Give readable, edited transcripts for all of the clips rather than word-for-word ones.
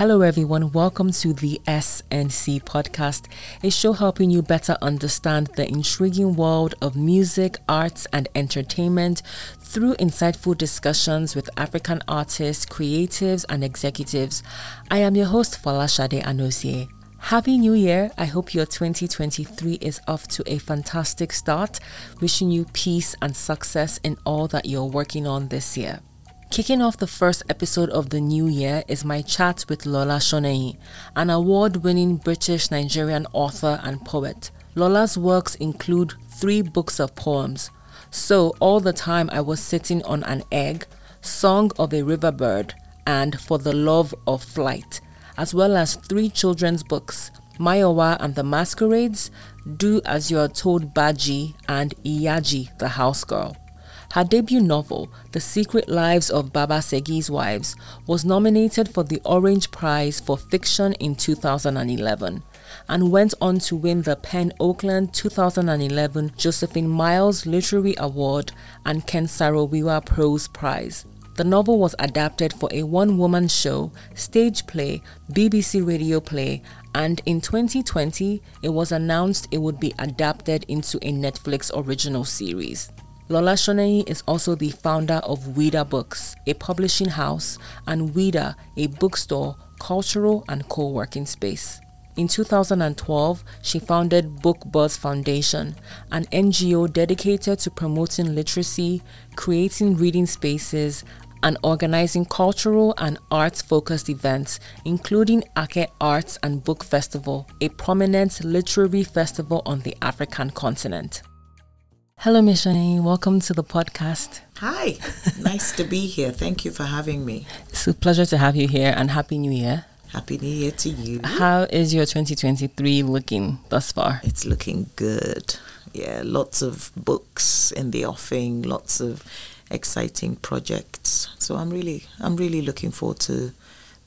Hello everyone, welcome to the SNC Podcast, a show helping you better understand the intriguing world of music, arts and entertainment through insightful discussions with African artists, creatives and executives. I am your host, Fala Shade Anousie. Happy New Year. I hope your 2023 is off to a fantastic start, wishing you peace and success in all that you're working on this year. Kicking off the first episode of the new year is my chat with Lola Shoneyin, an award-winning British-Nigerian author and poet. Lola's works include 3 books of poems, So All the Time I Was Sitting on an Egg, Song of a Riverbird, and For the Love of Flight, as well as 3 children's books, Mayowa and the Masquerades, Do As You Are Told Baji, and Iyaji the House Girl. Her debut novel, The Secret Lives of Baba Segi's Wives, was nominated for the Orange Prize for Fiction in 2011 and went on to win the Pen Oakland 2011 Josephine Miles Literary Award and Ken Saro-Wiwa Prose Prize. The novel was adapted for a one-woman show, stage play, BBC radio play, and in 2020, it was announced it would be adapted into a Netflix original series. Lola Shoneyin is also the founder of Ouida Books, a publishing house, and Ouida, a bookstore, cultural and co-working space. In 2012, she founded Book Buzz Foundation, an NGO dedicated to promoting literacy, creating reading spaces, and organizing cultural and arts-focused events, including Ake Arts and Book Festival, a prominent literary festival on the African continent. Hello, Ms. Shoneyin. Welcome to the podcast. Hi. Nice to be here. Thank you for having me. It's a pleasure to have you here, and Happy New Year. Happy New Year to you. How is your 2023 looking thus far? It's looking good. Yeah, lots of books in the offing, lots of exciting projects. So I'm really looking forward to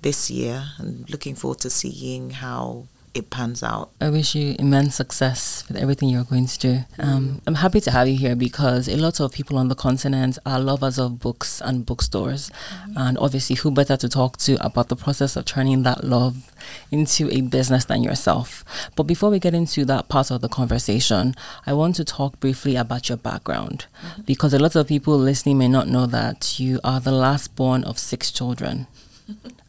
this year and looking forward to seeing how it pans out. I wish you immense success with everything you're going to do. I'm happy to have you here because a lot of people on the continent are lovers of books and bookstores. And obviously, who better to talk to about the process of turning that love into a business than yourself? But before we get into that part of the conversation, I want to talk briefly about your background, because a lot of people listening may not know that you are the last born of 6 children.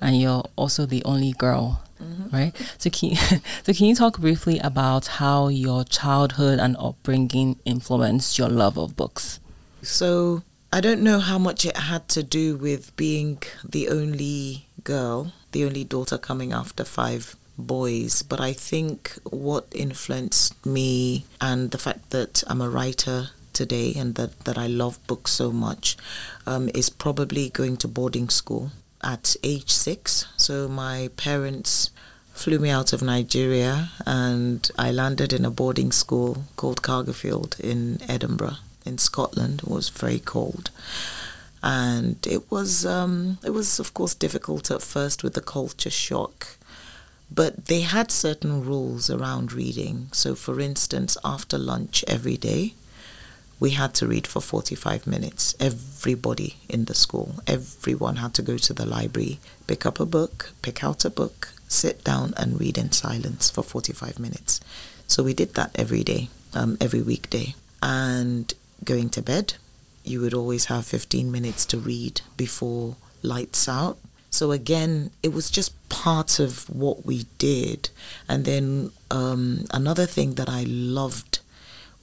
And you're also the only girl, right? So can you talk briefly about how your childhood and upbringing influenced your love of books? So I don't know how much it had to do with being the only girl, the only daughter coming after 5 boys, but I think what influenced me and the fact that I'm a writer today and that I love books so much is probably going to boarding school at age 6. So my parents flew me out of Nigeria and I landed in a boarding school called Cargafield in Edinburgh in Scotland. It was very cold. And it was of course difficult at first with the culture shock. But they had certain rules around reading. So for instance, after lunch every day, we had to read for 45 minutes. Everybody in the school, everyone had to go to the library, pick up a book, pick out a book, sit down and read in silence for 45 minutes. So we did that every day, every weekday. And going to bed, you would always have 15 minutes to read before lights out. So again, it was just part of what we did. And then another thing that I loved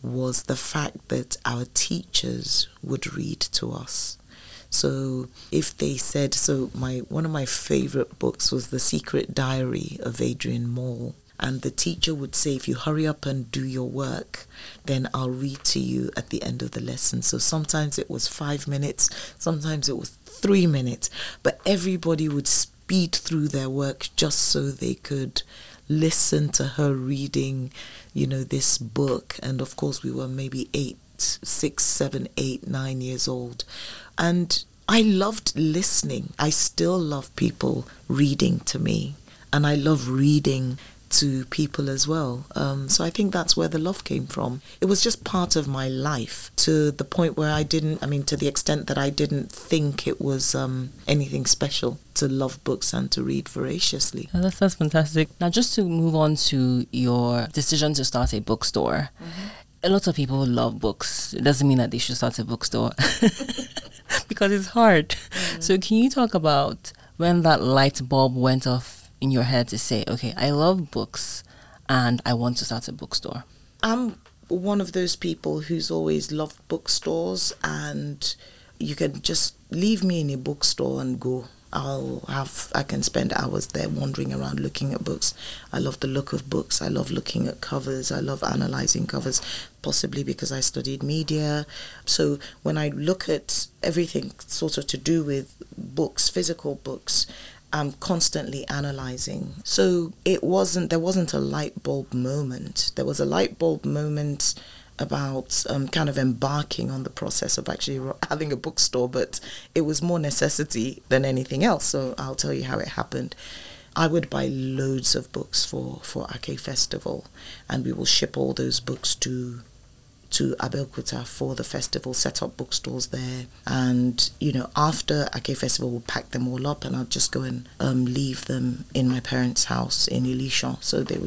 was the fact that our teachers would read to us. So if they said, one of my favorite books was The Secret Diary of Adrian Moore. And the teacher would say, if you hurry up and do your work, then I'll read to you at the end of the lesson. So sometimes it was 5 minutes, sometimes it was 3 minutes, but everybody would speed through their work just so they could listen to her reading, this book. And of course, we were maybe 8, 6, 7, 8, 9 years old. And I loved listening. I still love people reading to me. And I love reading to people as well. So I think that's where the love came from. It was just part of my life to the point where to the extent that I didn't think it was anything special to love books and to read voraciously. Oh, that's fantastic. Now, just to move on to your decision to start a bookstore. Mm-hmm. A lot of people love books. It doesn't mean that they should start a bookstore because it's hard. Mm-hmm. So can you talk about when that light bulb went off in your head to say, okay, I love books and I want to start a bookstore? I'm one of those people who's always loved bookstores, and you can just leave me in a bookstore and go. I can spend hours there wandering around looking at books. I love the look of books. I love looking at covers. I love analysing covers, possibly because I studied media. So when I look at everything sort of to do with books, physical books, I'm constantly analysing. So there wasn't a light bulb moment. There was a light bulb moment about kind of embarking on the process of actually having a bookstore, but it was more necessity than anything else. So I'll tell you how it happened. I would buy loads of books for Ake Festival, and we will ship all those books to Abeokuta for the festival, set up bookstores there. And, after Ake Festival, we'll pack them all up and I'll just go and leave them in my parents' house in Ilishan. So they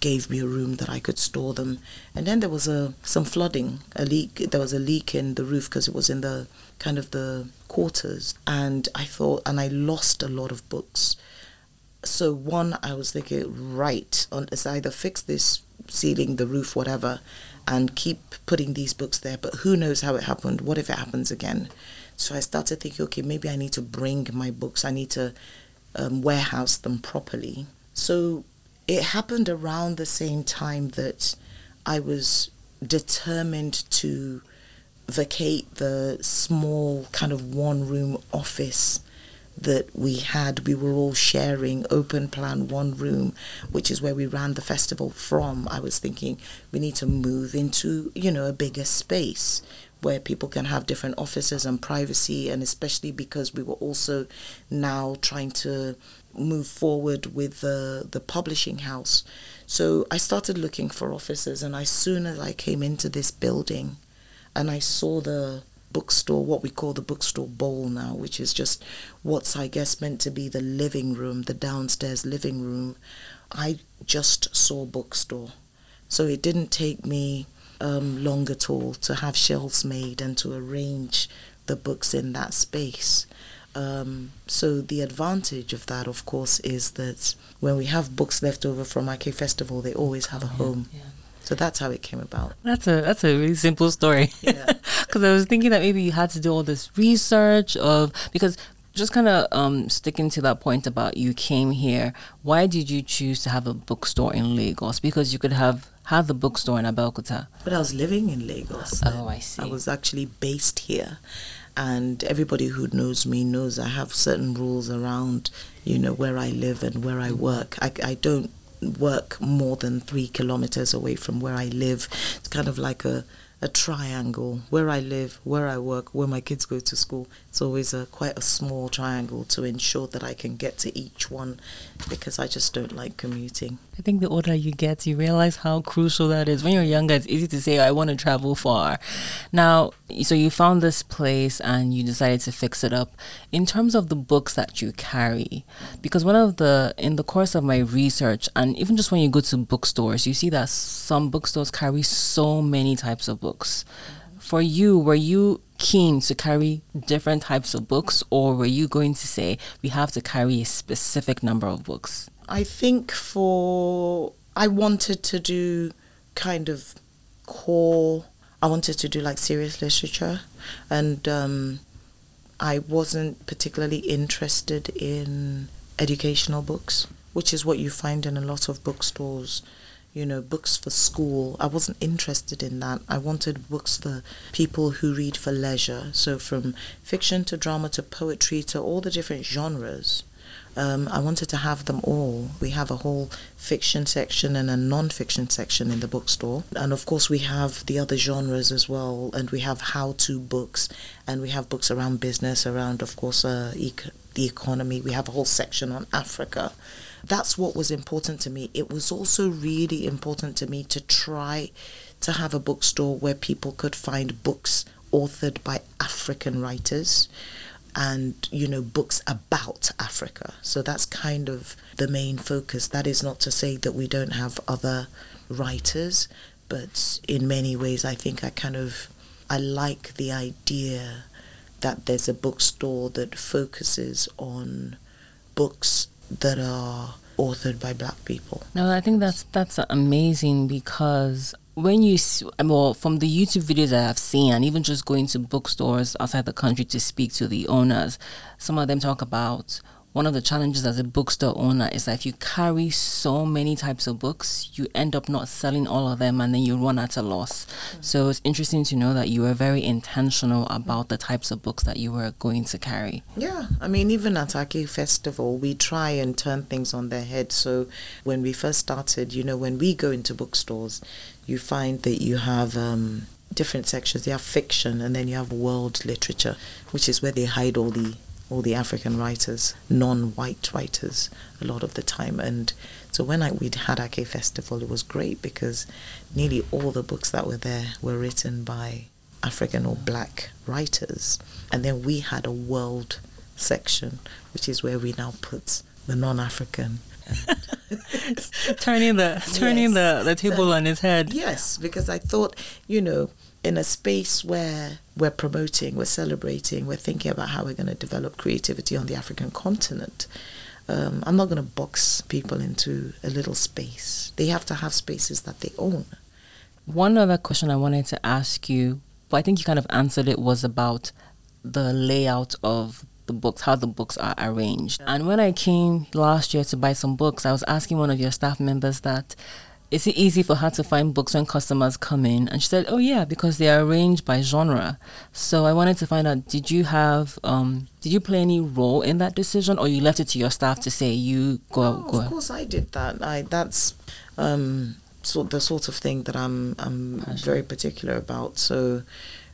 gave me a room that I could store them. And then there was some flooding, a leak. There was a leak in the roof because it was in the kind of the quarters. And I lost a lot of books. So one, I was thinking, right, it's either fix this ceiling, the roof, whatever, and keep putting these books there, but who knows how it happened? What if it happens again? So I started thinking, okay, maybe I need to bring my books. I need to warehouse them properly. So it happened around the same time that I was determined to vacate the small kind of one-room office that we had. We were all sharing open plan one room, which is where we ran the festival from. I was thinking we need to move into, a bigger space where people can have different offices and privacy, and especially because we were also now trying to move forward with the publishing house. So I started looking for offices, and as soon as I came into this building and I saw the bookstore, what we call the bookstore bowl now, which is just what's, I guess, meant to be the living room, the downstairs living room, I just saw bookstore. So it didn't take me long at all to have shelves made and to arrange the books in that space. So the advantage of that, of course, is that when we have books left over from Ake Festival, they always have a home. Yeah. So that's how it came about. That's a really simple story. Yeah. Because I was thinking that maybe you had to do all this research because just kind of sticking to that point about you came here, why did you choose to have a bookstore in Lagos? Because you could have had the bookstore in Abeokuta. But I was living in Lagos. Oh, I see. I was actually based here. And everybody who knows me knows I have certain rules around, where I live and where I work. I don't work more than 3 kilometers away from where I live. It's kind of like a triangle: where I live, where I work, where my kids go to school. It's always quite a small triangle to ensure that I can get to each one, because I just don't like commuting. I think the older you get, you realize how crucial that is. When you're younger, it's easy to say, I want to travel far. Now, so you found this place and you decided to fix it up. In terms of the books that you carry, because in the course of my research, and even just when you go to bookstores, you see that some bookstores carry so many types of books. For you, were you keen to carry different types of books, or were you going to say we have to carry a specific number of books? I wanted to do kind of core. I wanted to do like serious literature, and I wasn't particularly interested in educational books, which is what you find in a lot of bookstores. Books for school. I wasn't interested in that. I wanted books for people who read for leisure. So from fiction to drama to poetry to all the different genres. I wanted to have them all. We have a whole fiction section and a non-fiction section in the bookstore. And of course we have the other genres as well, and we have how-to books, and we have books around business, around, of course, the economy. We have a whole section on Africa. That's what was important to me. It was also really important to me to try to have a bookstore where people could find books authored by African writers and, you know, books about Africa. So that's kind of the main focus. That is not to say that we don't have other writers, but in many ways I think I like the idea that there's a bookstore that focuses on books that are authored by Black people. No, I think that's amazing, because when you, well, from the YouTube videos that I've seen, and even just going to bookstores outside the country to speak to the owners, some of them talk about one of the challenges as a bookstore owner is that if you carry so many types of books, you end up not selling all of them, and then you run at a loss. Mm-hmm. So it's interesting to know that you were very intentional about the types of books that you were going to carry. Yeah, I mean, even at Ake Festival, we try and turn things on their head. So when we first started, you know, when we go into bookstores, you find that you have different sections. You have fiction, and then you have world literature, which is where they hide all the African writers, non-white writers, a lot of the time. And so when we'd had Ake Festival, it was great because nearly all the books that were there were written by African or Black writers. And then we had a world section, which is where we now put the non-African. turning the table on its head. Yes, because I thought, you know, in a space where we're promoting, we're celebrating, we're thinking about how we're going to develop creativity on the African continent, I'm not going to box people into a little space. They have to have spaces that they own. One other question I wanted to ask you, but I think you kind of answered it, was about the layout of the books, how the books are arranged. And when I came last year to buy some books, I was asking one of your staff members that, is it easy for her to find books when customers come in? And she said, oh yeah, because they are arranged by genre. So I wanted to find out, did you play any role in that decision, or you left it to your staff to say, you go out? Of course I did that. That's the sort of thing that I'm very particular about. So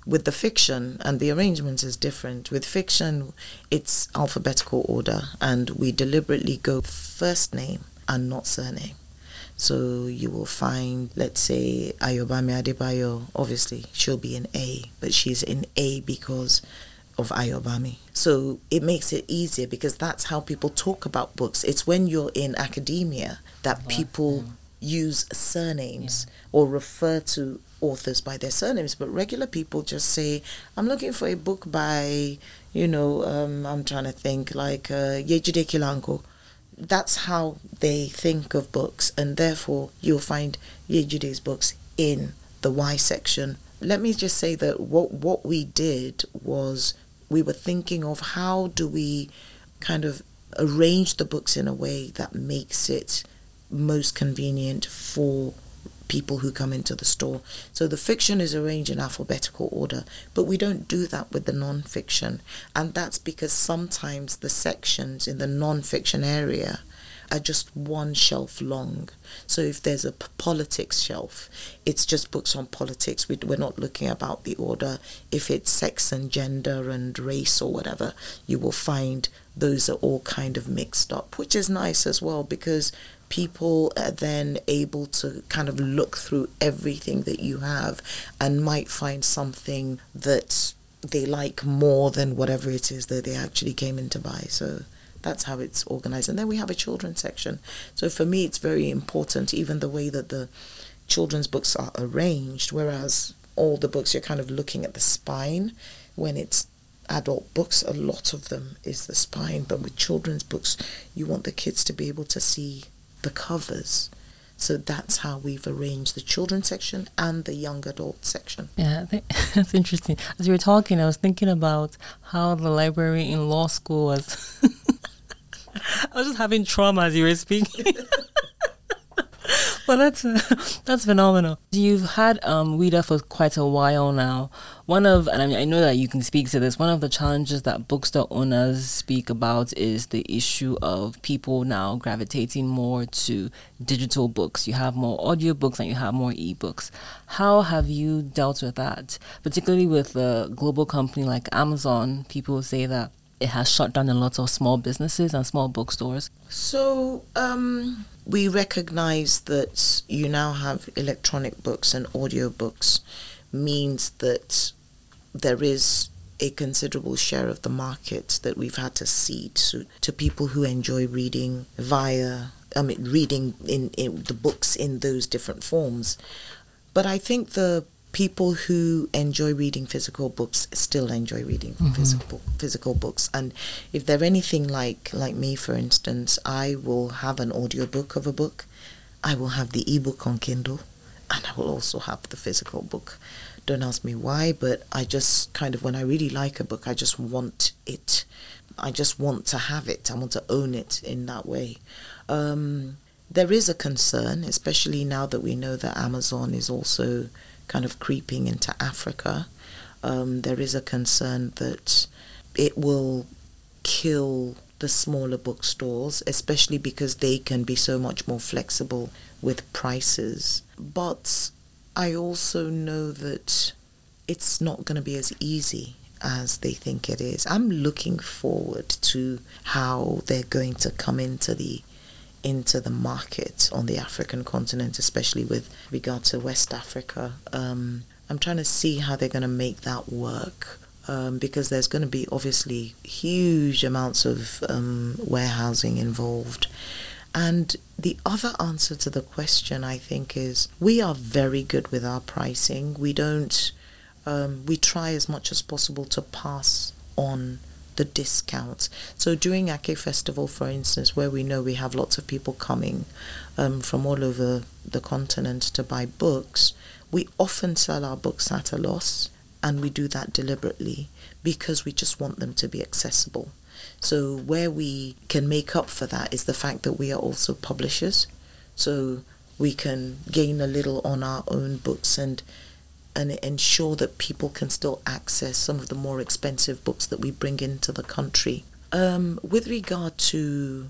with the fiction, and the arrangement is different. With fiction, it's alphabetical order, and we deliberately go first name and not surname. So you will find, let's say, Ayobami Adebayo, obviously she'll be in A, but she's in A because of Ayobami. So it makes it easier, because that's how people talk about books. It's when you're in academia that people use surnames or refer to authors by their surnames, but regular people just say, I'm looking for a book by, you know, I'm trying to think, like Yejide Kilango. That's how they think of books, and therefore you'll find Yejide's books in the Y section. Let me just say that what we did was, we were thinking of how do we kind of arrange the books in a way that makes it most convenient for people who come into the store. So the fiction is arranged in alphabetical order, but we don't do that with the non-fiction. And that's because sometimes the sections in the non-fiction area are just one shelf long. So if there's a politics shelf, it's just books on politics. We're not looking about the order. If it's sex and gender and race or whatever, you will find those are all kind of mixed up, which is nice as well, because people are then able to kind of look through everything that you have and might find something that they like more than whatever it is that they actually came in to buy. So that's how it's organized. And then we have a children's section. So for me, it's very important, even the way that the children's books are arranged, whereas all the books, you're kind of looking at the spine. When it's adult books, a lot of them is the spine. But with children's books, you want the kids to be able to see the covers. So that's how we've arranged the children's section and the young adult section. Yeah, that's interesting. As you were talking, I was thinking about how the library in law school was. I was just having trauma as you were speaking. Well, that's phenomenal. You've had Ouida for quite a while now. I know that you can speak to this, one of the challenges that bookstore owners speak about is the issue of people now gravitating more to digital books. You have more audiobooks and you have more ebooks. How have you dealt with that? Particularly with a global company like Amazon, people say that it has shut down a lot of small businesses and small bookstores. So we recognize that you now have electronic books, and audiobooks means that there is a considerable share of the market that we've had to cede to people who enjoy reading in the books in those different forms. But I think the people who enjoy reading physical books still enjoy reading physical books. And if they're anything like me, for instance, I will have an audiobook of a book, I will have the ebook on Kindle, and I will also have the physical book. Don't ask me why, but I just kind of, when I really like a book, I just want it. I just want to have it. I want to own it in that way. There is a concern, especially now that we know that Amazon is also kind of creeping into Africa. There is a concern that it will kill the smaller bookstores, especially because they can be so much more flexible with prices. But I also know that it's not going to be as easy as they think it is. I'm looking forward to how they're going to come into the market on the African continent, especially with regard to West Africa. I'm trying to see how they're going to make that work, because there's going to be obviously huge amounts of warehousing involved. And the other answer to the question, I think, is we are very good with our pricing. We don't. We try as much as possible to pass on the discounts. So during Ake Festival, for instance, where we know we have lots of people coming from all over the continent to buy books, we often sell our books at a loss, and we do that deliberately because we just want them to be accessible. So where we can make up for that is the fact that we are also publishers, so we can gain a little on our own books and ensure that people can still access some of the more expensive books that we bring into the country. With regard to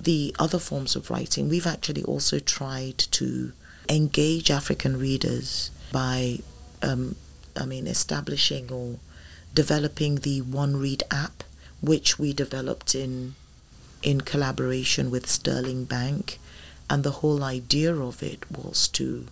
the other forms of writing, we've actually also tried to engage African readers by establishing or developing the OneRead app, which we developed in collaboration with Sterling Bank. And the whole idea of it was to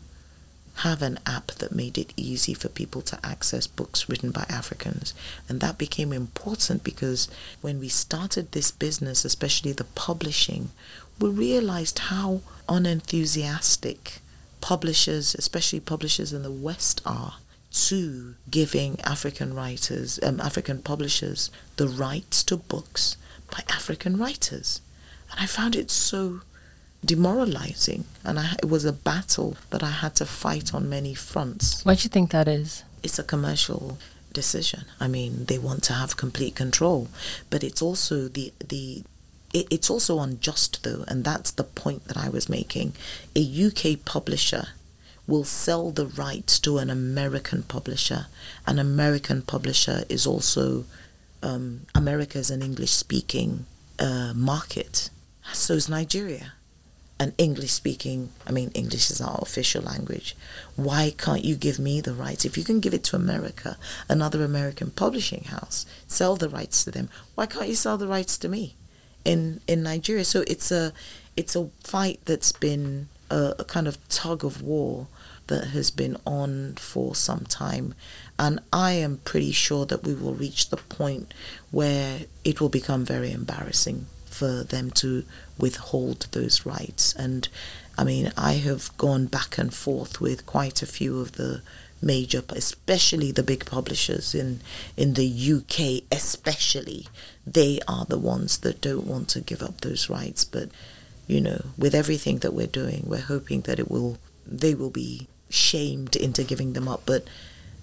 have an app that made it easy for people to access books written by Africans. And that became important because when we started this business, especially the publishing, we realized how unenthusiastic publishers, especially publishers in the West, are to giving African writers, African publishers, the rights to books by African writers. And I found it so demoralizing, and it was a battle that I had to fight on many fronts. Why do you think that is? It's a commercial decision. I mean, they want to have complete control, but it's also it's also unjust, though, and that's the point that I was making. A UK publisher will sell the rights to an American publisher. An American publisher is also America's an English-speaking market. So is Nigeria. And English is our official language. Why can't you give me the rights? If you can give it to America, another American publishing house, sell the rights to them, why can't you sell the rights to me in Nigeria? So it's a fight that's been a kind of tug of war that has been on for some time. And I am pretty sure that we will reach the point where it will become very embarrassing for them to withhold those rights. And I mean, I have gone back and forth with quite a few of the major, especially the big publishers in the UK, especially. They are the ones that don't want to give up those rights. But, you know, with everything that we're doing, we're hoping that they will be shamed into giving them up. But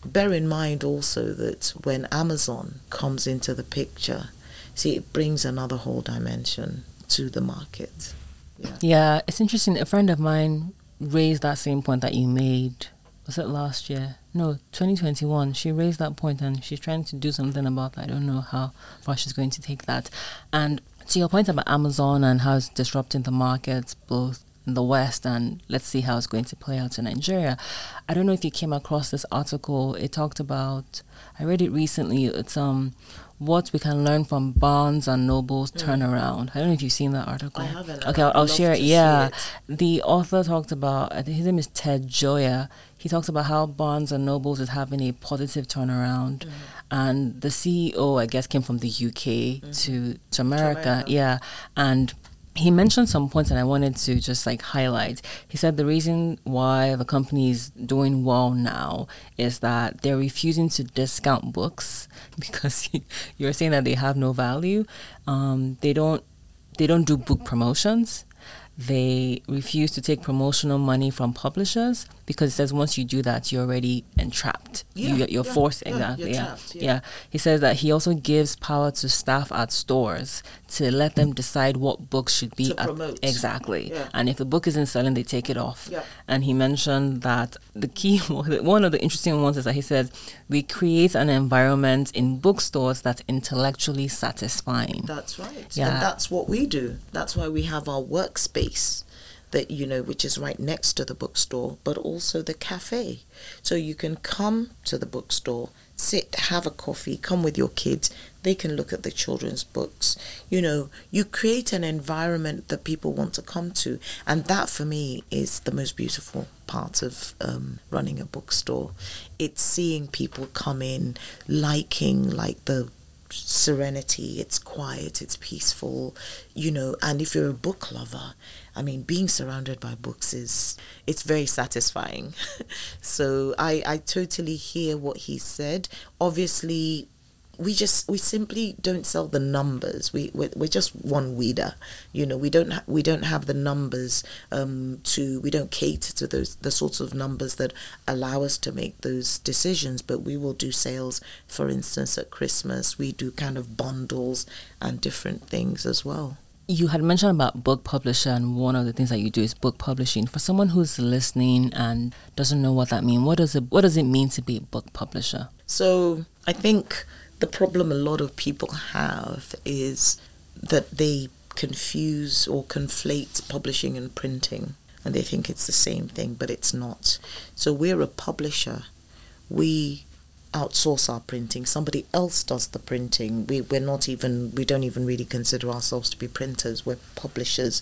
bear in mind also that when Amazon comes into the picture, see, it brings another whole dimension to the market. Yeah, it's interesting. A friend of mine raised that same point that you made. Was it last year? No, 2021, she raised that point and she's trying to do something about that. I don't know how far she's going to take that. And to your point about Amazon and how it's disrupting the markets, both in the West, and let's see how it's going to play out in Nigeria. I don't know if you came across this article. It talked about, I read it recently, it's what we can learn from Barnes and Noble's turnaround. I don't know if you've seen that article. I haven't. Okay, I'll share it. Yeah. The author talked about, I think his name is Ted Joya. He talks about how Barnes and Noble's is having a positive turnaround. Mm. And the CEO, I guess, came from the UK to America. Yeah. And he mentioned some points that I wanted to just like highlight. He said the reason why the company is doing well now is that they're refusing to discount books because you're saying that they have no value. They don't do book promotions. They refuse to take promotional money from publishers because it says once you do that, you're already entrapped. Yeah, you're forced. Exactly. You're trapped. He says that he also gives power to staff at stores to let them decide what books should be promoted. Exactly. Yeah. And if the book isn't selling, they take it off. Yeah. And he mentioned that the key one of the interesting ones is that he says we create an environment in bookstores that's intellectually satisfying. That's right. Yeah. And that's what we do. That's why we have our workspace that, you know, which is right next to the bookstore, but also the cafe. So you can come to the bookstore, sit, have a coffee, come with your kids. They can look at the children's books. You know, you create an environment that people want to come to. And that, for me, is the most beautiful part of running a bookstore. It's seeing people come in, liking, like, the serenity. It's quiet, it's peaceful, you know. And if you're a book lover, I mean, being surrounded by books it's very satisfying. So I totally hear what he said. Obviously, we simply don't sell the numbers. We're just one reader, you know. We don't have the numbers we don't cater to the sorts of numbers that allow us to make those decisions. But we will do sales, for instance, at Christmas. We do kind of bundles and different things as well. You had mentioned about book publisher, and one of the things that you do is book publishing. For someone who's listening and doesn't know what that means, what does it mean to be a book publisher? So I think the problem a lot of people have is that they confuse or conflate publishing and printing, and they think it's the same thing, but it's not. So we're a publisher. We outsource our printing. Somebody else does the printing. We don't even really consider ourselves to be printers. We're publishers.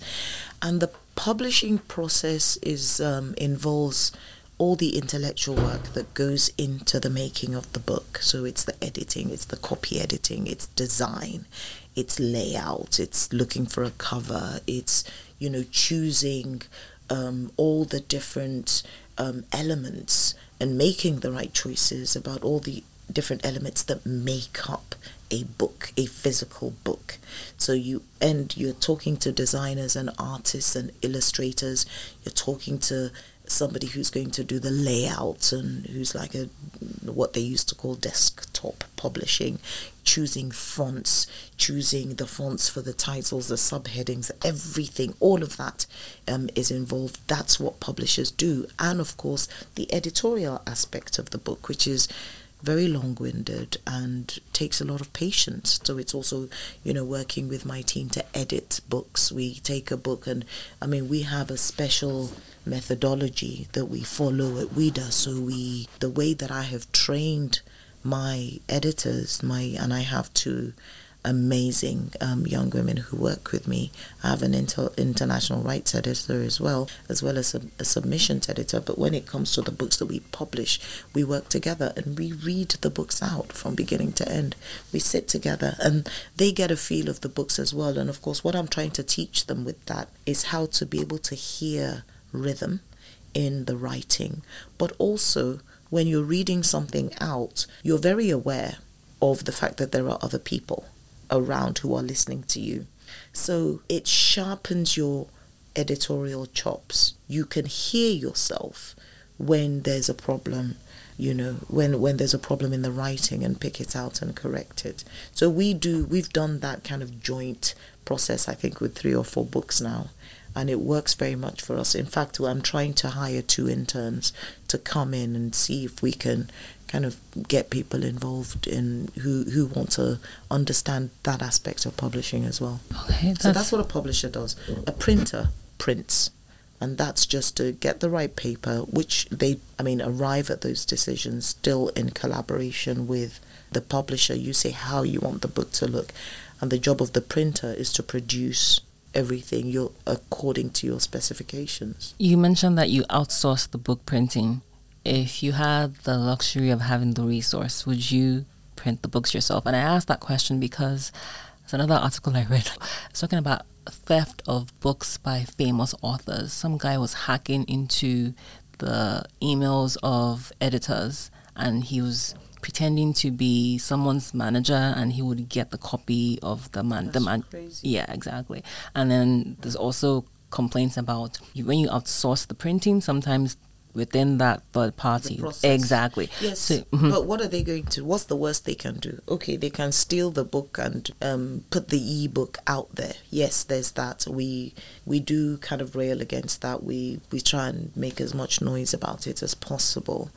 And the publishing process is involves all the intellectual work that goes into the making of the book. So it's the editing, it's the copy editing, it's design, it's layout, it's looking for a cover, it's, you know, choosing all the different elements and making the right choices about all the different elements that make up a book, a physical book. So you're talking to designers and artists and illustrators. You're talking to somebody who's going to do the layout and who's like what they used to call desktop publishing, choosing fonts, choosing the fonts for the titles, the subheadings, everything, all of that is involved. That's what publishers do. And of course, the editorial aspect of the book, which is very long-winded and takes a lot of patience. So it's also, you know, working with my team to edit books. We take a book and, I mean, we have a special methodology that we follow at Ouida. So the way that I have trained my editors, and I have two amazing young women who work with me. I have an international rights editor as well as a submissions editor. But when it comes to the books that we publish, we work together and we read the books out from beginning to end. We sit together and they get a feel of the books as well. And of course, what I'm trying to teach them with that is how to be able to hear rhythm in the writing, but also when you're reading something out, you're very aware of the fact that there are other people around who are listening to you. So it sharpens your editorial chops. You can hear yourself when there's a problem, you know, when there's a problem in the writing, and pick it out and correct it. So we've done that kind of joint process, I think, with 3 or 4 books now. and it works very much for us. In fact, I'm trying to hire 2 interns to come in and see if we can kind of get people involved in who want to understand that aspect of publishing as well. Okay, so that's what a publisher does. A printer prints, and that's just to get the right paper, which arrive at those decisions still in collaboration with the publisher. You say how you want the book to look, and the job of the printer is to produce everything according to your specifications. You mentioned that you outsource the book printing. If you had the luxury of having the resource, would you print the books yourself? And I asked that question because it's another article I read. It's talking about theft of books by famous authors. Some guy was hacking into the emails of editors, and he was pretending to be someone's manager, and he would get the copy of the man. Crazy. Yeah, exactly. And then there's also complaints about when you outsource the printing, sometimes within that third party. Exactly. Yes. So, but what are they going to? What's the worst they can do? Okay, they can steal the book and put the e-book out there. Yes, there's that. We do kind of rail against that. We try and make as much noise about it as possible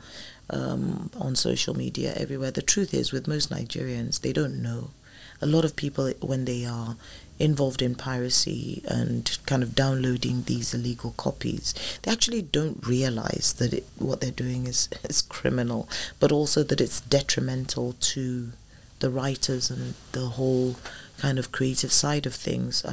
on social media, everywhere. The truth is, with most Nigerians, they don't know. A lot of people, when they are involved in piracy and kind of downloading these illegal copies, they actually don't realize that what they're doing is criminal, but also that it's detrimental to the writers and the whole kind of creative side of things.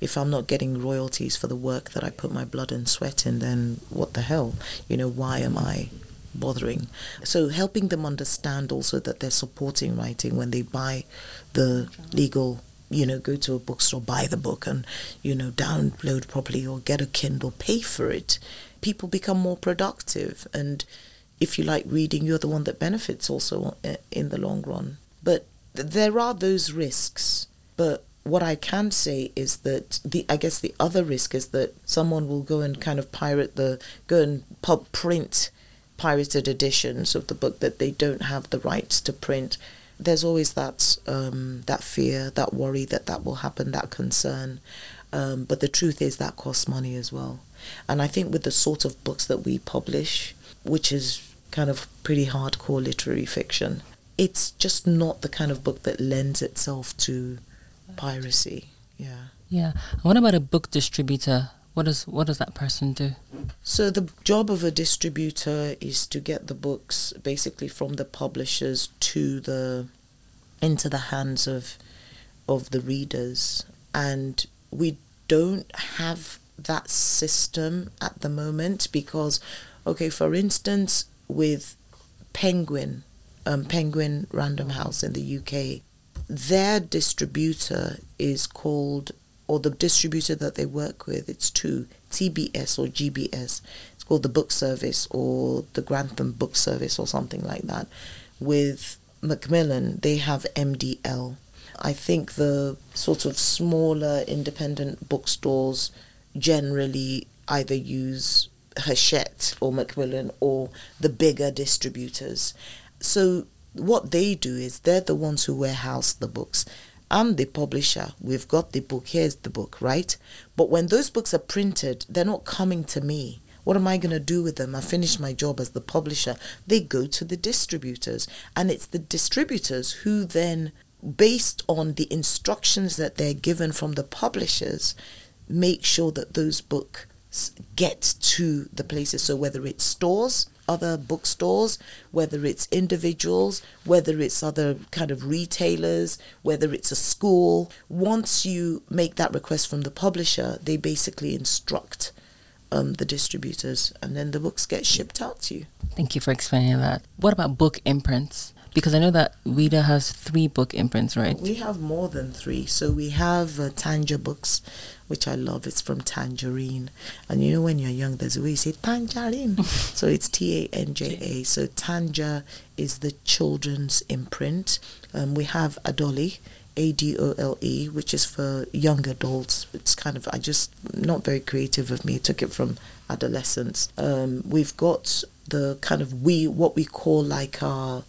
If I'm not getting royalties for the work that I put my blood and sweat in, then what the hell? Why am I bothering? So helping them understand also that they're supporting writing when they buy the legal, go to a bookstore, buy the book and, download properly or get a Kindle, pay for it. People become more productive. And if you like reading, you're the one that benefits also in the long run. But there are those risks. But what I can say is that the other risk is that someone will go and kind of print pirated editions of the book that they don't have the rights to print. There's always that fear, that worry that will happen, that concern. But the truth is that costs money as well. And I think with the sort of books that we publish, which is kind of pretty hardcore literary fiction, it's just not the kind of book that lends itself to piracy. Yeah. Yeah. And what about a book distributor? What does that person do? So the job of a distributor is to get the books basically from the publishers to into the hands of the readers. And we don't have that system at the moment because, for instance, with Penguin Random House in the UK, their distributor is called, or the distributor that they work with, it's 2, TBS or GBS. It's called the Book Service or the Grantham Book Service or something like that. With Macmillan, they have MDL. I think the sort of smaller independent bookstores generally either use Hachette or Macmillan or the bigger distributors. So what they do is they're the ones who warehouse the books. I'm the publisher, we've got the book, here's the book, right? But when those books are printed, they're not coming to me. What am I going to do with them? I finished my job as the publisher. They go to the distributors, and it's the distributors who then, based on the instructions that they're given from the publishers, make sure that those books get to the places. So whether it's stores, other bookstores, whether it's individuals, whether it's other kind of retailers, whether it's a school. Once you make that request from the publisher, they basically instruct the distributors, and then the books get shipped out to you. Thank you for explaining that. What about book imprints? Because I know that Ouida has 3 book imprints, right? We have more than 3. So we have Tanja Books, which I love. It's from Tangerine. And when you're young, there's a way you say Tangerine. So it's Tanja. So Tanja is the children's imprint. We have Adole, Adole, which is for young adults. It's kind of, not very creative of me. I took it from adolescents. We've got the kind of what we call like our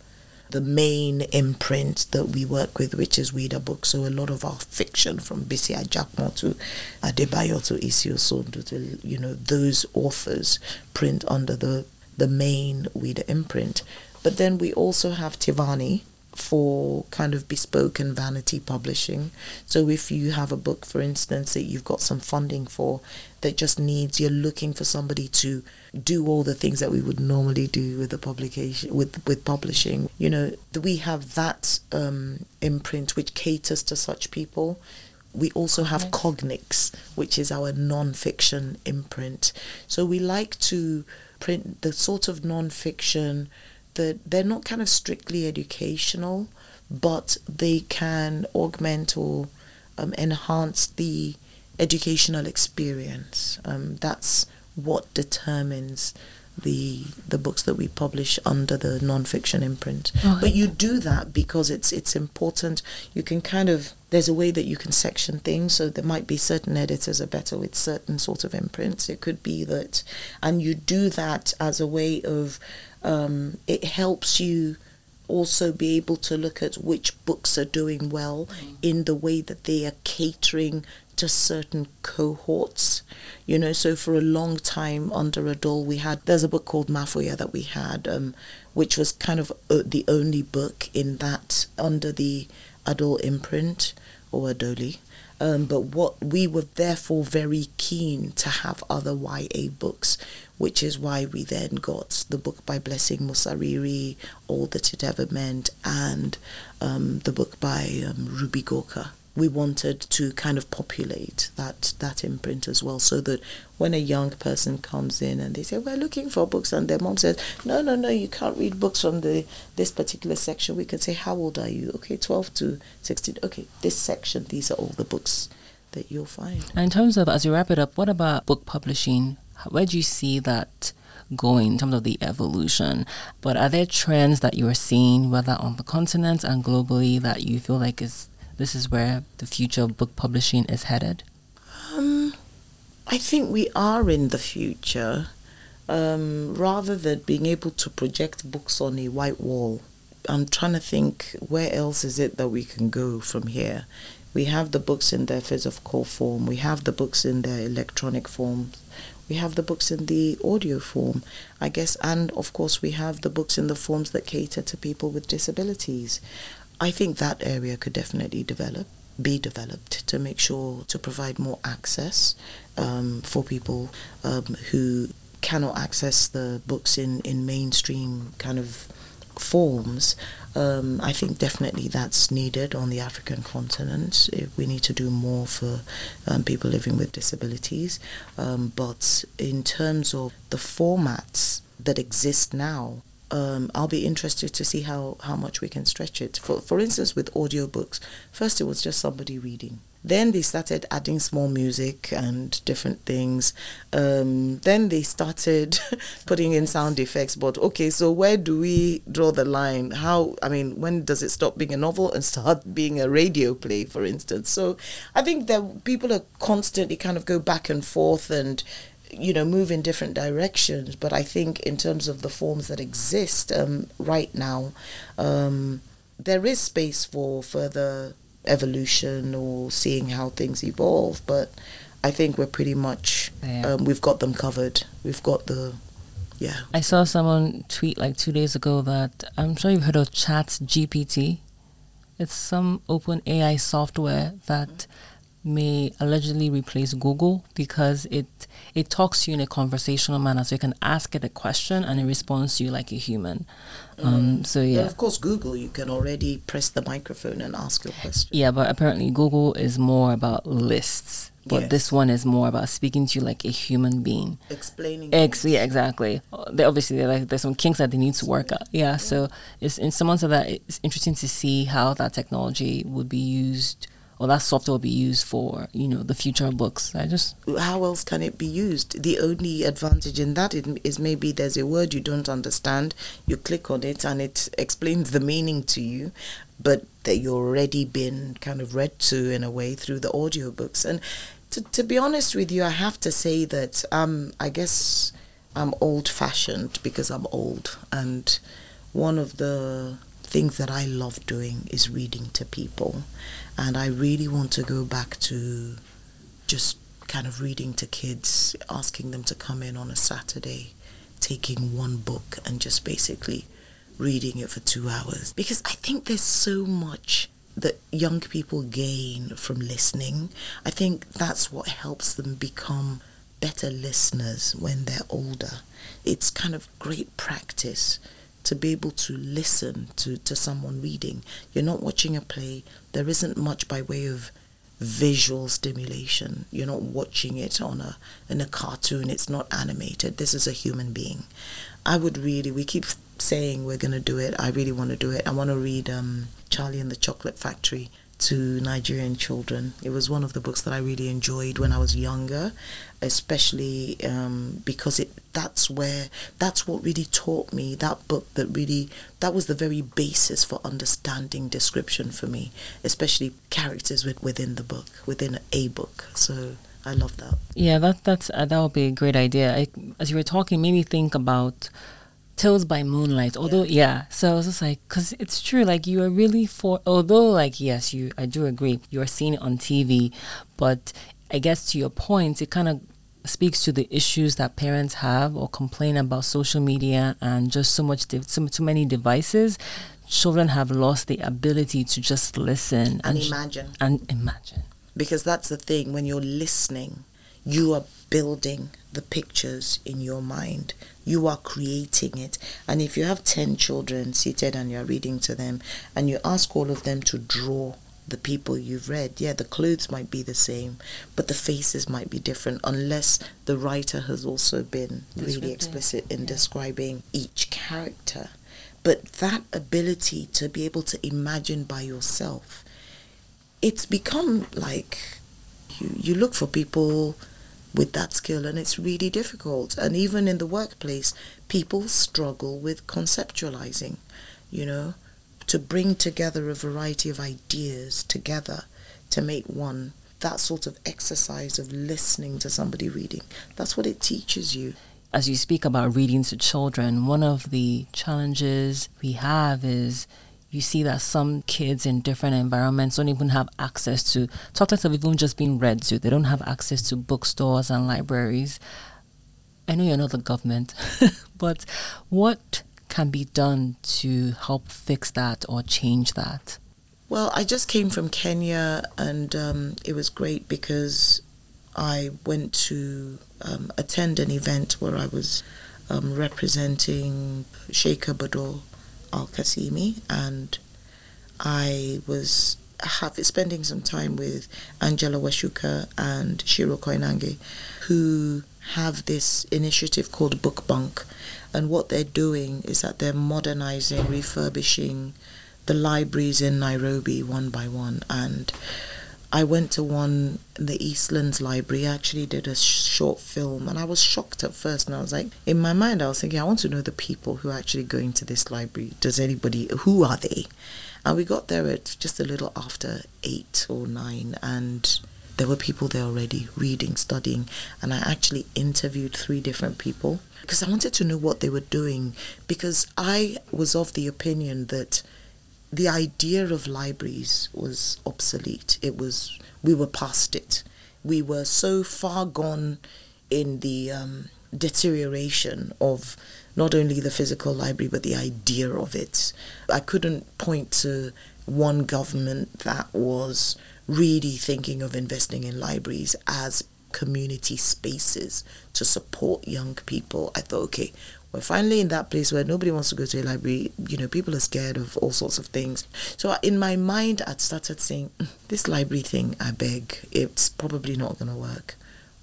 the main imprint that we work with, which is Ouida Books. So a lot of our fiction, from Bisi Ajakmo to Adebayo to Isio Sondutul, you know, those authors print under the main Ouida imprint. But then we also have Tivani for kind of bespoke and vanity publishing. So if you have a book, for instance, that you've got some funding for, that just needs, you're looking for somebody to do all the things that we would normally do with the publication, with publishing, you know, we have that imprint which caters to such people. We also have Cognix, which is our non-fiction imprint. So we like to print the sort of non-fiction that they're not kind of strictly educational, but they can augment or enhance the educational experience. That's what determines the books that we publish under the non-fiction imprint. But you do that because it's important. You can kind of, there's a way that you can section things, so there might be certain editors are better with certain sort of imprints. It could be that, and you do that as a way of, it helps you also be able to look at which books are doing well in the way that they are catering to certain cohorts, you know. So for a long time under Adole, there's a book called Mafoya that we had, which was kind of the only book in that under the Adole imprint or Adole. But what we were therefore very keen to have other YA books, which is why we then got the book by Blessing Musariri, All That It Ever Meant, and the book by Ruby Gorka. We wanted to kind of populate that imprint as well, so that when a young person comes in and they say, we're looking for books, and their mom says, no, you can't read books from this particular section, we can say, how old are you? Okay, 12 to 16. Okay, this section, these are all the books that you'll find. And in terms of, as you wrap it up, what about book publishing? Where do you see that going in terms of the evolution? But are there trends that you're seeing, whether on the continent and globally, that you feel like this is where the future of book publishing is headed? I think we are in the future. Rather than being able to project books on a white wall, I'm trying to think, where else is it that we can go from here? We have the books in their physical form. We have the books in their electronic form. We have the books in the audio form, I guess. And, of course, we have the books in the forms that cater to people with disabilities. I think that area could definitely be developed to make sure to provide more access for people who cannot access the books in mainstream kind of forms. I think definitely that's needed on the African continent. We need to do more for people living with disabilities. But in terms of the formats that exist now, I'll be interested to see how much we can stretch it. For instance, with audiobooks, first it was just somebody reading. Then they started adding small music and different things. Then they started putting in sound effects. But okay, so where do we draw the line? When does it stop being a novel and start being a radio play, for instance? So I think that people are constantly kind of go back and forth and, you know, move in different directions. But I think in terms of the forms that exist right now, there is space for further evolution or seeing how things evolve. But I think we're pretty much, we've got them covered. We've got I saw someone tweet like 2 days ago that, I'm sure you've heard of ChatGPT. It's some open AI software that may allegedly replace Google, because it talks to you in a conversational manner, so you can ask it a question and it responds to you like a human. Well, of course, Google, you can already press the microphone and ask your question. Yeah, but apparently Google is more about lists, but this one is more about speaking to you like a human being. Explaining. Yeah, exactly. There's some kinks that they need to work out. Yeah, so someone said that it's interesting to see how that technology would be used, or that software will be used for, you know, the future of books. How else can it be used? The only advantage in that is maybe there's a word you don't understand, you click on it and it explains the meaning to you, but that you've already been kind of read to in a way through the audiobooks. And to be honest with you, I have to say that I guess I'm old-fashioned because I'm old, and one of the things that I love doing is reading to people. And I really want to go back to just kind of reading to kids, asking them to come in on a Saturday, taking one book and just basically reading it for 2 hours. Because I think there's so much that young people gain from listening. I think that's what helps them become better listeners when they're older. It's kind of great practice to be able to listen to someone reading. You're not watching a play. There isn't much by way of visual stimulation. You're not watching it on in a cartoon. It's not animated. This is a human being. We keep saying we're going to do it. I really want to do it. I want to read Charlie and the Chocolate Factory to Nigerian children. It was one of the books that I really enjoyed when I was younger, especially because that's what really taught me, that was the very basis for understanding description for me, especially characters within the book, within a book. So I love that. Yeah, that would be a great idea. As you were talking, made me think about Tales by Moonlight, although, yeah. So I was just like, because it's true, like, you are really yes, I do agree, you are seeing it on TV, but I guess to your point, it kind of speaks to the issues that parents have or complain about social media and just too many devices. Children have lost the ability to just listen. And imagine. Because that's the thing, when you're listening, you are building the pictures in your mind. You are creating it. And if you have 10 children seated and you're reading to them and you ask all of them to draw the people you've read, yeah, the clothes might be the same, but the faces might be different unless the writer has also been really explicit in describing each character. But that ability to be able to imagine by yourself, it's become like you look for people with that skill, and it's really difficult. And even in the workplace, people struggle with conceptualizing, to bring together a variety of ideas together to make one. That sort of exercise of listening to somebody reading, that's what it teaches you. As you speak about reading to children, one of the challenges we have is you see that some kids in different environments don't even have access to, topics have even just been read to. They don't have access to bookstores and libraries. I know you're not the government, but what can be done to help fix that or change that? Well, I just came from Kenya, and it was great because I went to attend an event where I was representing Sheikh Abdul Al-Kasimi, and I was spending some time with Angela Washuka and Shiro Koinange, who have this initiative called Book Bunk. And what they're doing is that they're modernizing, refurbishing the libraries in Nairobi one by one. And I went to one, the Eastlands Library. I actually did a short film, and I was shocked at first. And I was like, in my mind, I was thinking, I want to know the people who are actually going to this library. Who are they? And we got there at just a little after 8 or 9, and there were people there already reading, studying. And I actually interviewed 3 different people because I wanted to know what they were doing, because I was of the opinion that the idea of libraries was obsolete. We were past it. We were so far gone in the deterioration of not only the physical library, but the idea of it. I couldn't point to one government that was really thinking of investing in libraries as community spaces to support young people. I thought, okay, we're finally in that place where nobody wants to go to a library. People are scared of all sorts of things. So in my mind, I'd started saying, this library thing, I beg, it's probably not going to work.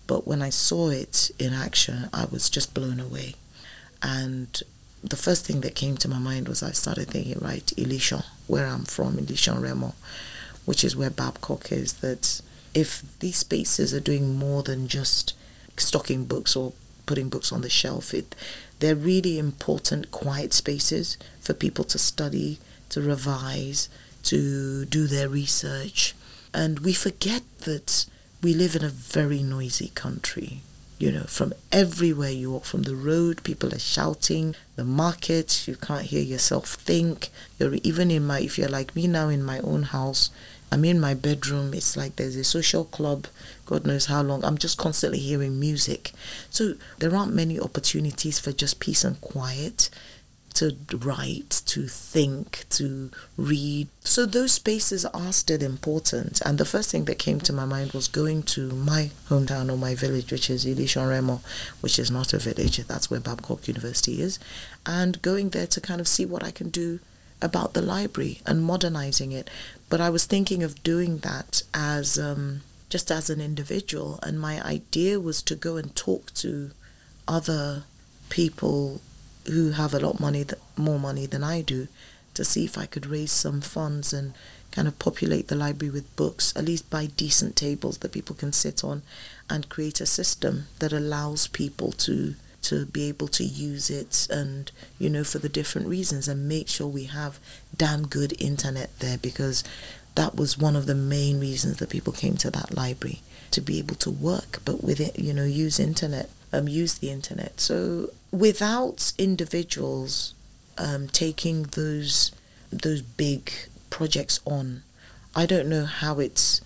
But when I saw it in action, I was just blown away. And the first thing that came to my mind was I started thinking, right, Ilishan, where I'm from, Ilishan-Remo, which is where Babcock is, that if these spaces are doing more than just stocking books or putting books on the shelf, they're really important quiet spaces for people to study, to revise, to do their research. And we forget that we live in a very noisy country. you know, from everywhere you walk, from the road, people are shouting, the market, you can't hear yourself think. You're even in my, if you're like me now in my own house, I'm in my bedroom, it's like there's a social club, God knows how long, I'm just constantly hearing music. So there aren't many opportunities for just peace and quiet, to write, to think, to read. So those spaces are still important. And the first thing that came to my mind was going to my hometown or my village, which is Ilishan-Remo, which is not a village, that's where Babcock University is, and going there to kind of see what I can do about the library and modernizing it. But I was thinking of doing that as just as an individual, and my idea was to go and talk to other people who have a lot money, more money than I do, to see if I could raise some funds and kind of populate the library with books, at least buy decent tables that people can sit on, and create a system that allows people to be able to use it, and, you know, for the different reasons, and make sure we have damn good internet there, because that was one of the main reasons that people came to that library, to be able to work, but with it, you know, use the internet. So without individuals taking those big projects on, I don't know how it's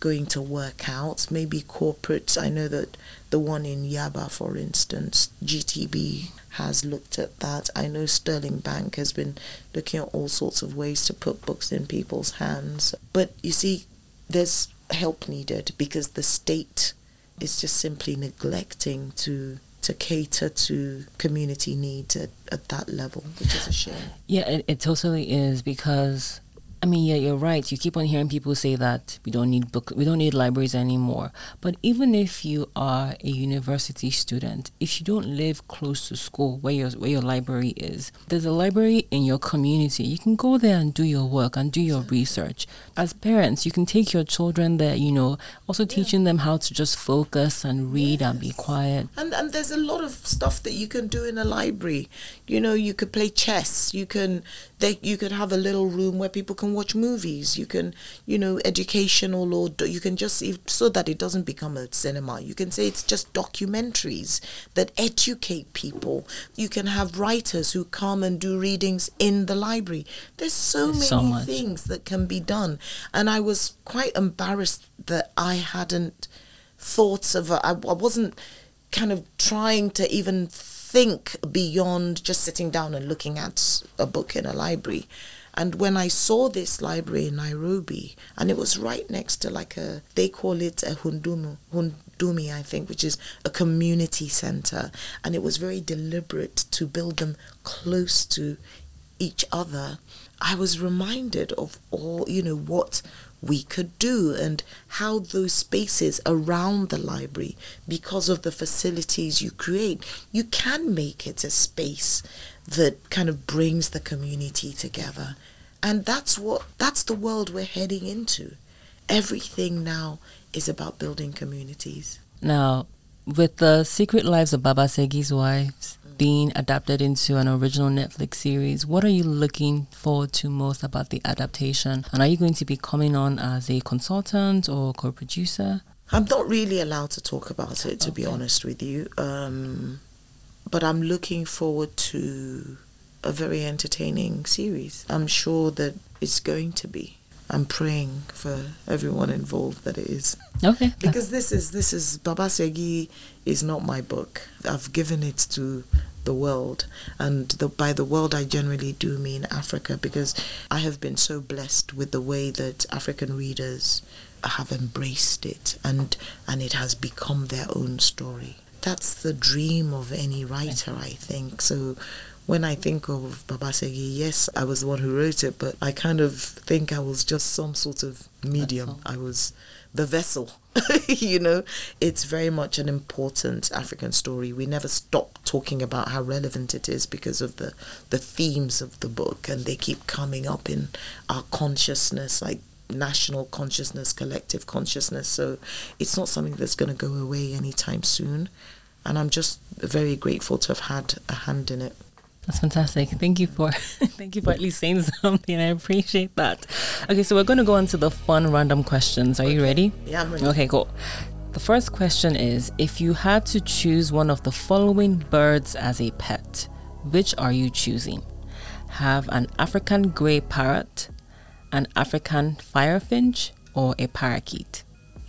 going to work out. Maybe corporates. I know that the one in Yaba, for instance, GTB, has looked at that. I know Sterling Bank has been looking at all sorts of ways to put books in people's hands. But you see, there's help needed, because the state is just simply neglecting to cater to community needs at that level, which is a shame. Yeah, it totally is, because, I mean, yeah, you're right. You keep on hearing people say that we don't need libraries anymore. But even if you are a university student, if you don't live close to school where your library is, there's a library in your community. You can go there and do your work and do your research. As parents, you can take your children there, you know, also teaching them how to just focus and read and be quiet. And there's a lot of stuff that you can do in a library. You know, you could play chess. You could have a little room where people can watch movies. You can, you know, educational, or you can just, so that it doesn't become a cinema, you can say it's just documentaries that educate people. You can have writers who come and do readings in the library. There's so many things that can be done. And I was quite embarrassed that I hadn't thought of, I wasn't kind of trying to even think beyond just sitting down and looking at a book in a library. And when I saw this library in Nairobi, and it was right next to they call it a Hundumi, I think, which is a community center. And it was very deliberate to build them close to each other. I was reminded of all, you know, what we could do, and how those spaces around the library, because of the facilities you create, you can make it a space that kind of brings the community together. And that's the world we're heading into. Everything now is about building communities. Now, with The Secret Lives of Babasegi's Wives being adapted into an original Netflix series, what are you looking forward to most about the adaptation? And are you going to be coming on as a consultant or co-producer? I'm not really allowed to talk about it, to be honest with you. But I'm looking forward to a very entertaining series. I'm sure that it's going to be. I'm praying for everyone involved that it is. Okay. Because this is Babasegi is not my book. I've given it to the world, and by the world I generally do mean Africa, because I have been so blessed with the way that African readers have embraced it, and it has become their own story. That's the dream of any writer, I think. So when I think of Babasegi, yes, I was the one who wrote it, but I kind of think I was just some sort of medium. I was the vessel, you know. It's very much an important African story. We never stop talking about how relevant it is because of the themes of the book, and they keep coming up in our consciousness, like national consciousness, collective consciousness. So it's not something that's going to go away anytime soon. And I'm just very grateful to have had a hand in it. That's fantastic. Thank you for at least saying something. I appreciate that. Okay, so we're going to go on to the fun random questions. Are you ready? Yeah, I'm ready. Okay, cool. The first question is, if you had to choose one of the following birds as a pet, which are you choosing? Have an African grey parrot, an African firefinch, or a parakeet?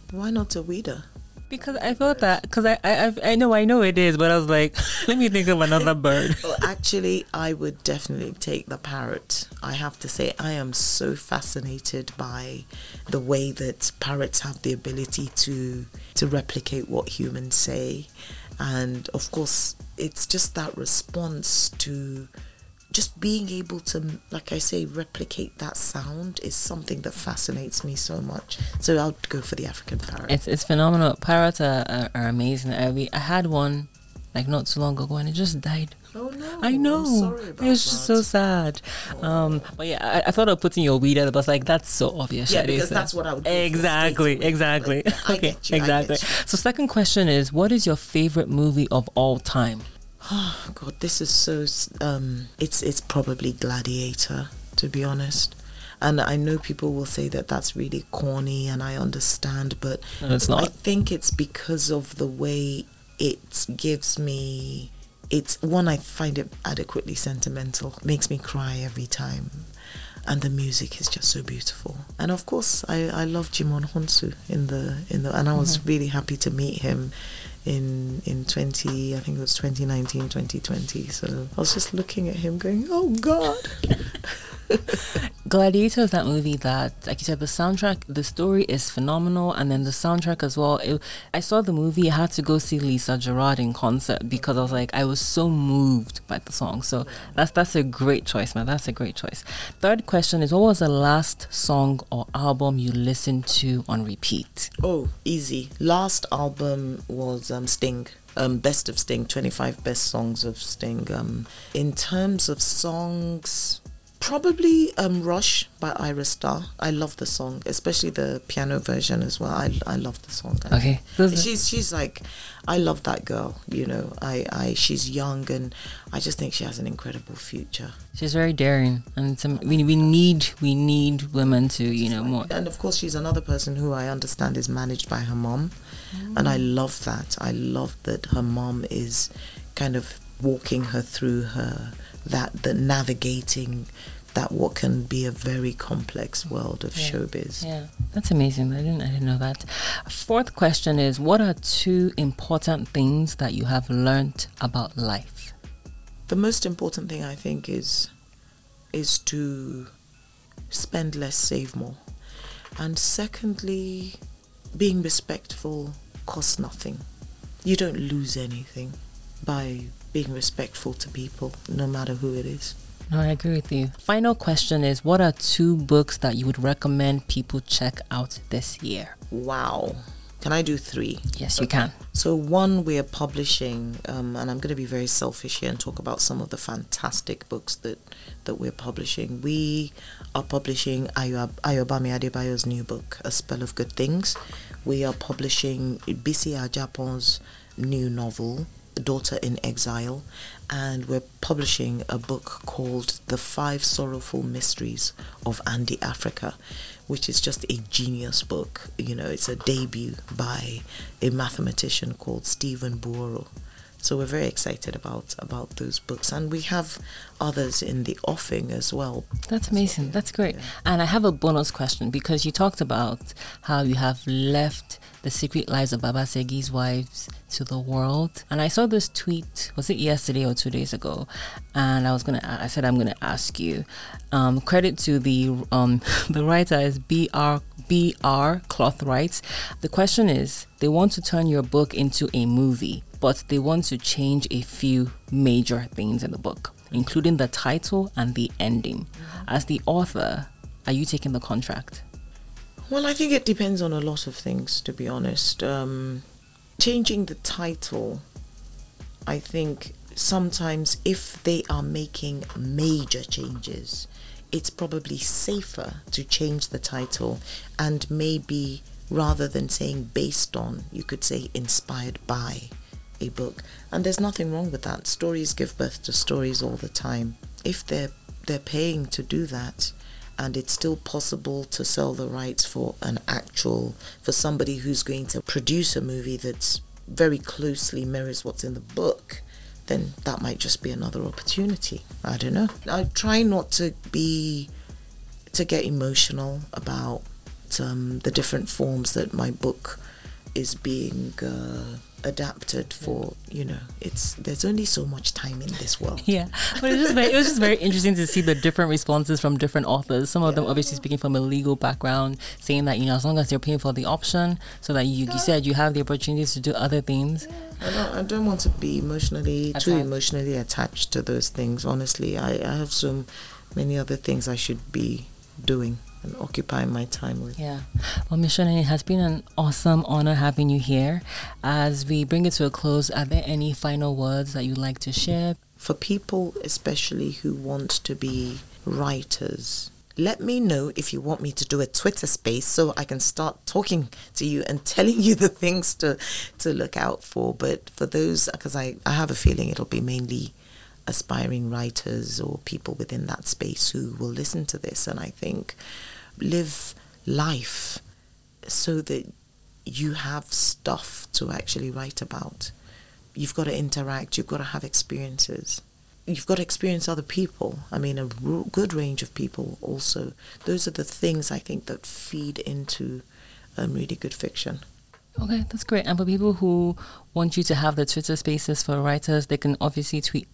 Why not a Ouida? Because I thought that, because I know it is, but I was like, let me think of another bird. Well, actually, I would definitely take the parrot. I have to say, I am so fascinated by the way that parrots have the ability to replicate what humans say. And of course, it's just that response to just being able to, like I say, replicate that sound is something that fascinates me so much. So I'll go for the African parrot. It's phenomenal. Parrots are amazing. I had one like not too long ago and it just died. Oh no! I know. I'm sorry about it was that. Just so sad. Oh. But yeah, I thought of putting your Ouida, but I was like, that's so obvious. Yeah, because that's what I would do. Exactly. Like, yeah, okay, exactly. So second question is, what is your favorite movie of all time? Oh God, this is so. It's probably Gladiator, to be honest. And I know people will say that that's really corny, and I understand, but no, it's not. I think it's because of the way it gives me. It's one, I find it adequately sentimental. Makes me cry every time, and the music is just so beautiful. And of course, I love Jimon Hounsou in the and I was really happy to meet him. I think it was 2019, 2020. So I was just looking at him going, oh God. Gladiator is that movie that, like you said, the soundtrack, the story is phenomenal, and then the soundtrack as well. I saw the movie. I had to go see Lisa Gerrard in concert because I was so moved by the song. So that's a great choice, man. That's a great choice. Third question is, what was the last song or album you listened to on repeat? Oh, easy. Last album was Sting. Best of Sting, 25 best songs of Sting. In terms of songs, probably Rush by Ira Starr. I love the song, especially the piano version as well. I love the song. Okay. She's like, I love that girl, you know. She's young, and I just think she has an incredible future. She's very daring, and we need women to, you know, more. And of course, she's another person who I understand is managed by her mom. Mm. And I love that. I love that her mom is kind of walking her through her that navigating that what can be a very complex world of showbiz. Yeah, that's amazing. I didn't know that. Fourth question is, what are two important things that you have learned about life? The most important thing, I think, is to spend less, save more. And secondly, being respectful costs nothing. You don't lose anything by being respectful to people, no matter who it is. No, I agree with you. Final question is, what are two books that you would recommend people check out this year? Wow. Can I do three? Yes, you can. So one we are publishing, and I'm going to be very selfish here and talk about some of the fantastic books that we're publishing. We are publishing Ayobami Adebayo's new book, A Spell of Good Things. We are publishing Bisi Ajakmo's new novel, Daughter in Exile, and we're publishing a book called The Five Sorrowful Mysteries of Andy Africa, which is just a genius book. You know, it's a debut by a mathematician called Stephen Buoro. So we're very excited about those books, and we have others in the offing as well. That's amazing. That's great. Yeah. And I have a bonus question, because you talked about how you have left The Secret Lives of Baba Segi's Wives to the world. And I saw this tweet, was it yesterday or 2 days ago? And I said, I'm going to ask you. Credit to the writer is B.R. Clothright. The question is, they want to turn your book into a movie, but they want to change a few major things in the book, including the title and the ending. As the author, are you taking the contract? Well, I think it depends on a lot of things, to be honest. Changing the title, I think sometimes if they are making major changes, it's probably safer to change the title, and maybe rather than saying based on, you could say inspired by a book. And there's nothing wrong with that. Stories give birth to stories all the time. If they're paying to do that, and it's still possible to sell the rights for somebody who's going to produce a movie that's very closely mirrors what's in the book, then that might just be another opportunity. I don't know. I try not to get emotional about the different forms that my book is being adapted for. You know, there's only so much time in this world. Yeah, but it was just very interesting to see the different responses from different authors. Some of them obviously speaking from a legal background, saying that, you know, as long as you're paying for the option, so that you said you have the opportunities to do other things. I don't want to be too emotionally attached to those things. Honestly, I have so many other things I should be doing and occupying my time with. Yeah. Well, Ms. Shoneyin, it has been an awesome honor having you here. As we bring it to a close, are there any final words that you'd like to share? For people especially who want to be writers, let me know if you want me to do a Twitter space so I can start talking to you and telling you the things to look out for. But for those, because I have a feeling it'll be mainly aspiring writers or people within that space who will listen to this, and I think live life so that you have stuff to actually write about. You've got to interact, you've got to have experiences, you've got to experience other people. I mean, a good range of people also. Those are the things I think that feed into really good fiction. Okay, that's great. And for people who want you to have the Twitter spaces for writers, they can obviously tweet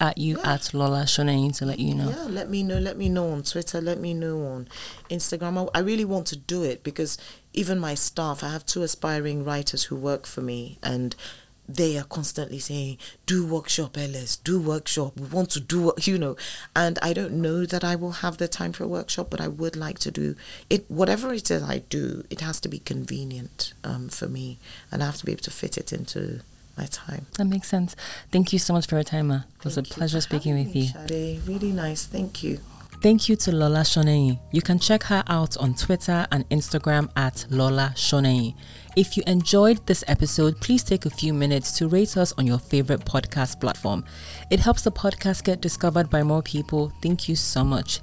at you at Lola Shoneyin to let you know. Yeah, let me know on Twitter, let me know on Instagram. I really want to do it because even my staff, I have 2 aspiring writers who work for me, and they are constantly saying, do workshop, Ellis, do workshop, we want to do, and I don't know that I will have the time for a workshop, but I would like to do it. Whatever it is I do, it has to be convenient for me, and I have to be able to fit it into my time. That makes sense. Thank you so much for your time. It was a pleasure speaking with you. Shade. Really nice. Thank you. Thank you to Lola Shoneyin. You can check her out on Twitter and Instagram at Lola Shoneyin. If you enjoyed this episode, please take a few minutes to rate us on your favorite podcast platform. It helps the podcast get discovered by more people. Thank you so much.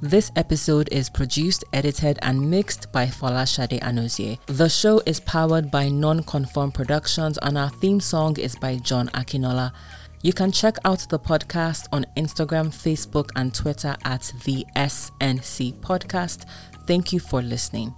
This episode is produced, edited, and mixed by Fala Shade Anousie. The show is powered by Non-Conform Productions, and our theme song is by John Akinola. You can check out the podcast on Instagram, Facebook, and Twitter at the SNC Podcast. Thank you for listening.